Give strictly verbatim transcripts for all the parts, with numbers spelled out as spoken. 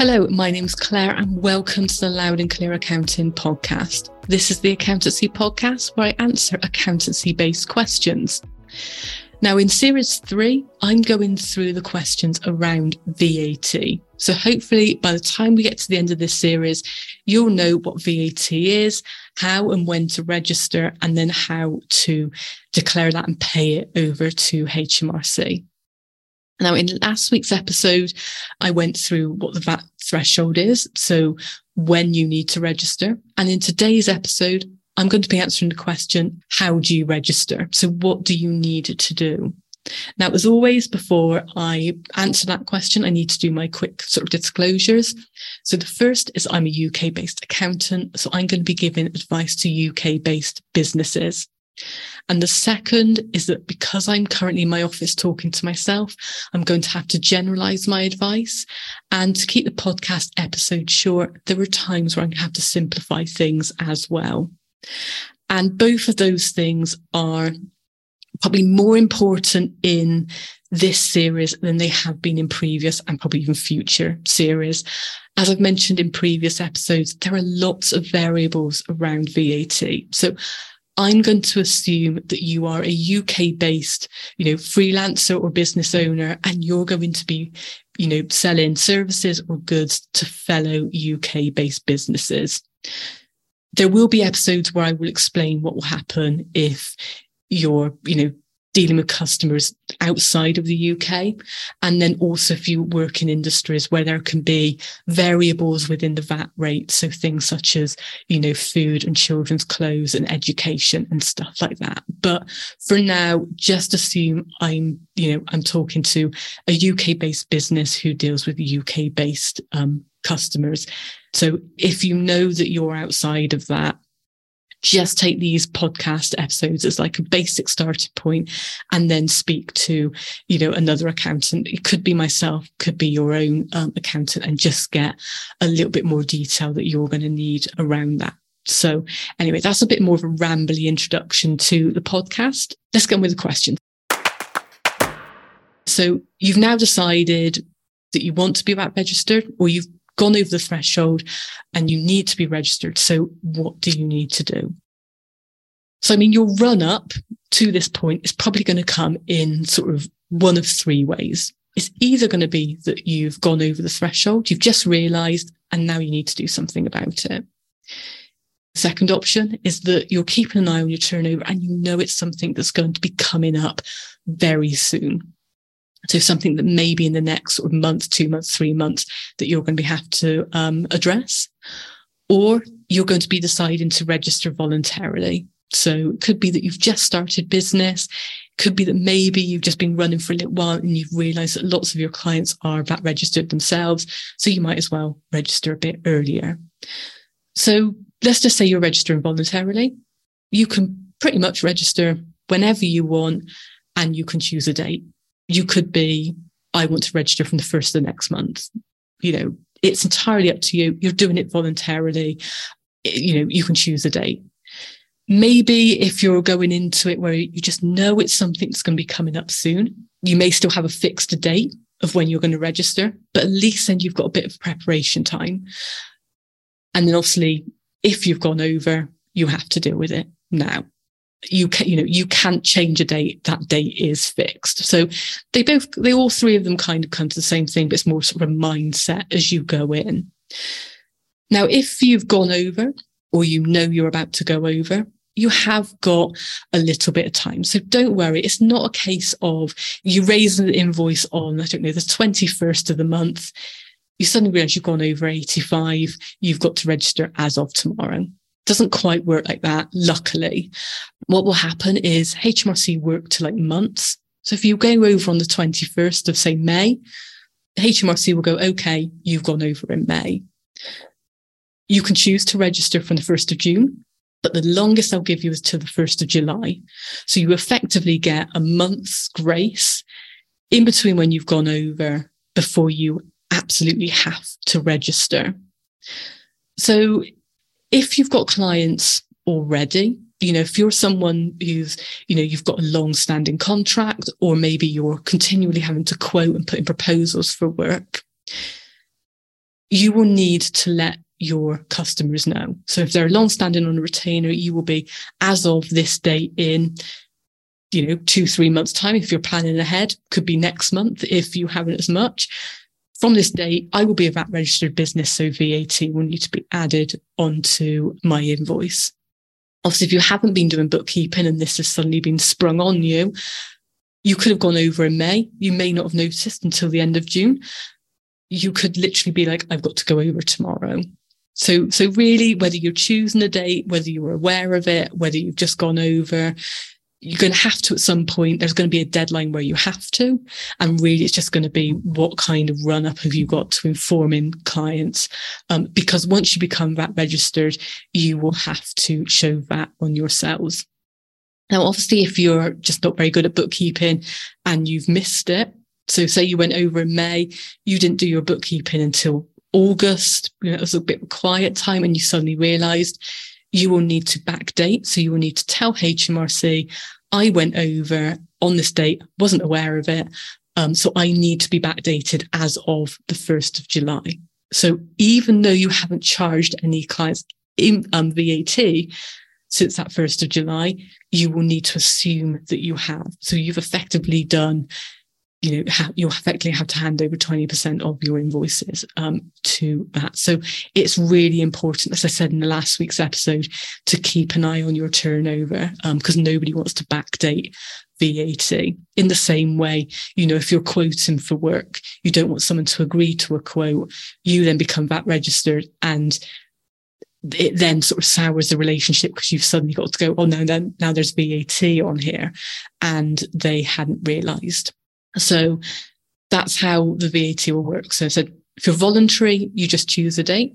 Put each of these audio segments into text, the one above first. Hello, my name's Claire and welcome to the Loud and Clear Accounting podcast. This is the accountancy podcast where I answer accountancy-based questions. Now in series three, I'm going through the questions around V A T. So hopefully by the time we get to the end of this series, you'll know what V A T is, how and when to register, and then how to declare that and pay it over to H M R C. Now, in last week's episode, I went through what the V A T threshold is, so when you need to register. And in today's episode, I'm going to be answering the question, how do you register? So what do you need to do? Now, as always, before I answer that question, I need to do my quick sort of disclosures. So the first is I'm a U K-based accountant, so I'm going to be giving advice to U K-based businesses. And the second is that because I'm currently in my office talking to myself, I'm going to have to generalise my advice. And to keep the podcast episode short, there are times where I'm going to have to simplify things as well. And both of those things are probably more important in this series than they have been in previous and probably even future series. As I've mentioned in previous episodes, there are lots of variables around V A T. So I'm going to assume that you are a U K-based, you know, freelancer or business owner, and you're going to be, you know, selling services or goods to fellow U K-based businesses. There will be episodes where I will explain what will happen if you're, you know, dealing with customers outside of the U K, and then also if you work in industries where there can be variables within the V A T rate, so things such as, you know, food and children's clothes and education and stuff like that. But for now, just assume I'm, you know, I'm talking to a U K-based business who deals with U K-based um, customers. So if you know that you're outside of that, just take these podcast episodes as like a basic starting point and then speak to, you know, another accountant. It could be myself, could be your own um, accountant, and just get a little bit more detail that you're going to need around that. So anyway, that's a bit more of a rambly introduction to the podcast. Let's go on with the questions. So you've now decided that you want to be V A T registered, or you've gone over the threshold and you need to be registered. So what do you need to do? So, I mean, your run up to this point is probably going to come in sort of one of three ways. It's either going to be that you've gone over the threshold, you've just realized, and now you need to do something about it. The second option is that you're keeping an eye on your turnover and you know it's something that's going to be coming up very soon. So something that maybe in the next sort of month, two months, three months that you're going to have to um, address, or you're going to be deciding to register voluntarily. So it could be that you've just started business. It could be that maybe you've just been running for a little while and you've realised that lots of your clients are V A T registered themselves. So you might as well register a bit earlier. So let's just say you're registering voluntarily. You can pretty much register whenever you want and you can choose a date. You could be, I want to register from the first of the next month. You know, it's entirely up to you. You're doing it voluntarily. You know, you can choose a date. Maybe if you're going into it where you just know it's something that's going to be coming up soon, you may still have a fixed date of when you're going to register, but at least then you've got a bit of preparation time. And then obviously, if you've gone over, you have to deal with it now. You can, you know, you can't change a date. That date is fixed. So they both, they all three of them kind of come to the same thing, but it's more sort of a mindset as you go in. Now, if you've gone over or you know you're about to go over, you have got a little bit of time. So don't worry. It's not a case of you raise an invoice on, I don't know, the twenty-first of the month. You suddenly realize you've gone over eighty-five. You've got to register as of tomorrow. Doesn't quite work like that, luckily. What will happen is H M R C work to like months. So if you go over on the twenty-first of, say, May, H M R C will go, okay, you've gone over in May. You can choose to register from the first of June, but the longest they'll give you is to the first of July. So you effectively get a month's grace in between when you've gone over before you absolutely have to register. So if you've got clients already, you know, if you're someone who's, you know, you've got a long-standing contract, or maybe you're continually having to quote and put in proposals for work, you will need to let your customers know. So if they're long-standing on a retainer, you will be, as of this date in, you know, two, three months' time, if you're planning ahead, could be next month if you haven't as much. From this date, I will be a V A T registered business, so V A T will need to be added onto my invoice. Obviously, if you haven't been doing bookkeeping and this has suddenly been sprung on you, you could have gone over in May. You may not have noticed until the end of June. You could literally be like, I've got to go over tomorrow. So, so really, whether you're choosing a date, whether you were aware of it, whether you've just gone over, you're going to have to at some point, there's going to be a deadline where you have to. And really, it's just going to be what kind of run up have you got to informing clients? Um, because once you become V A T registered, you will have to show V A T on your sales. Now, obviously, if you're just not very good at bookkeeping and you've missed it, so say you went over in May, you didn't do your bookkeeping until August, you know, it was a bit of a quiet time, and you suddenly realised, you will need to backdate. So you will need to tell H M R C, I went over on this date, wasn't aware of it, um, so I need to be backdated as of the first of July. So even though you haven't charged any clients in um, V A T since that first of July, you will need to assume that you have. So you've effectively done, you know, you'll effectively have to hand over twenty percent of your invoices um, to that. So it's really important, as I said in the last week's episode, to keep an eye on your turnover because um, nobody wants to backdate V A T. In the same way, you know, if you're quoting for work, you don't want someone to agree to a quote, you then become V A T registered and it then sort of sours the relationship because you've suddenly got to go, oh, no, then now there's V A T on here and they hadn't realised. So that's how the V A T will work. So I said, if you're voluntary, you just choose a date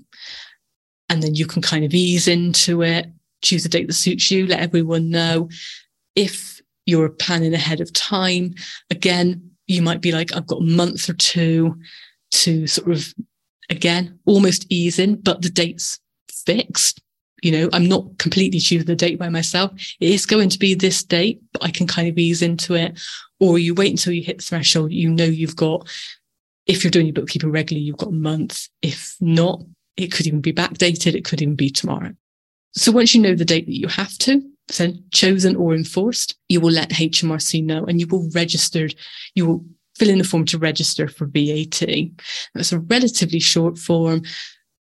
and then you can kind of ease into it, choose a date that suits you, let everyone know. If you're planning ahead of time, again, you might be like, I've got a month or two to sort of, again, almost ease in, but the date's fixed. You know, I'm not completely choosing the date by myself. It is going to be this date, but I can kind of ease into it. Or you wait until you hit the threshold. You know, you've got, if you're doing your bookkeeping regularly, you've got a month. If not, it could even be backdated. It could even be tomorrow. So once you know the date that you have to, so chosen or enforced, you will let H M R C know and you will register, you will fill in a form to register for V A T. It's a relatively short form.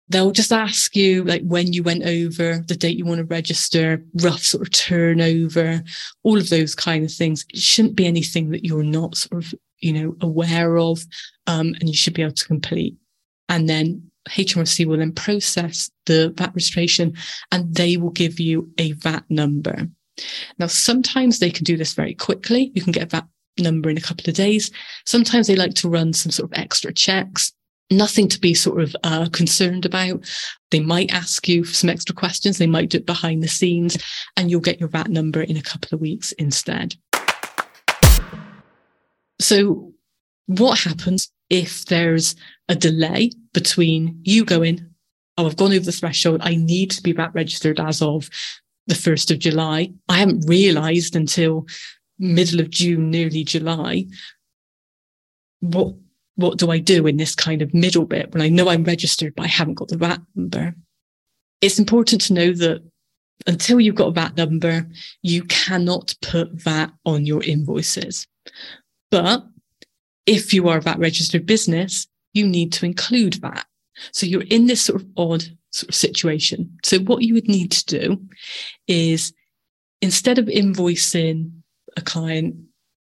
They'll just ask you like when you went over, the date you want to register, rough sort of turnover, all of those kind of things. It shouldn't be anything that you're not sort of, you know, aware of, um, and you should be able to complete. And then H M R C will then process the V A T registration and they will give you a V A T number. Now, sometimes they can do this very quickly. You can get a V A T number in a couple of days. Sometimes they like to run some sort of extra checks. Nothing to be sort of uh, concerned about. They might ask you for some extra questions. They might do it behind the scenes and you'll get your V A T number in a couple of weeks instead. So what happens if there's a delay between you going, oh, I've gone over the threshold. I need to be V A T registered as of the first of July. I haven't realised until middle of June, nearly July. What What do I do in this kind of middle bit when I know I'm registered, but I haven't got the V A T number? It's important to know that until you've got a V A T number, you cannot put V A T on your invoices. But if you are a V A T registered business, you need to include V A T. So you're in this sort of odd sort of situation. So what you would need to do is instead of invoicing a client,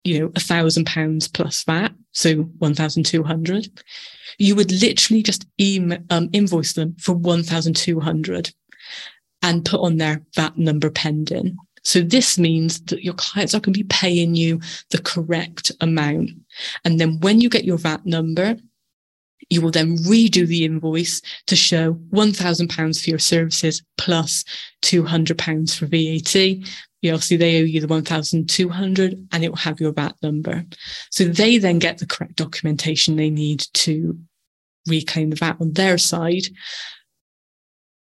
you know, a thousand pounds plus V A T, so one thousand two hundred, you would literally just email, um, invoice them for one thousand two hundred and put on their V A T number pending. So this means that your clients are going to be paying you the correct amount. And then when you get your V A T number, you will then redo the invoice to show one thousand pounds for your services plus two hundred pounds for V A T. You obviously they owe you the one thousand two hundred and it will have your V A T number. So they then get the correct documentation they need to reclaim the V A T on their side.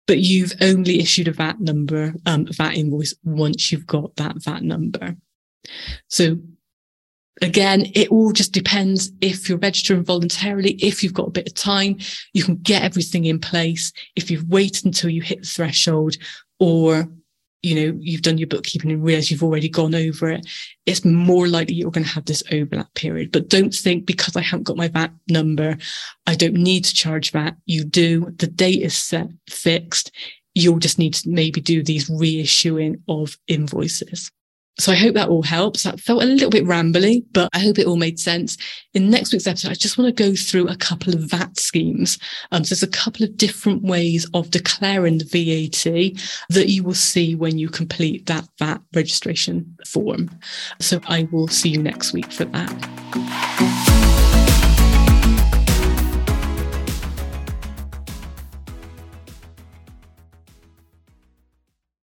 But you've only issued a V A T number, um, a V A T invoice once you've got that V A T number. So Again, it all just depends if you're registering voluntarily, if you've got a bit of time, you can get everything in place. If you've waited until you hit the threshold, or, you know, you've done your bookkeeping and realize you've already gone over it, it's more likely you're going to have this overlap period. But don't think because I haven't got my V A T number, I don't need to charge V A T. You do. The date is set, fixed. You'll just need to maybe do these reissuing of invoices. So I hope that all helps. That felt a little bit rambly, but I hope it all made sense. In next week's episode, I just want to go through a couple of V A T schemes. Um, so there's a couple of different ways of declaring the V A T that you will see when you complete that V A T registration form. So I will see you next week for that.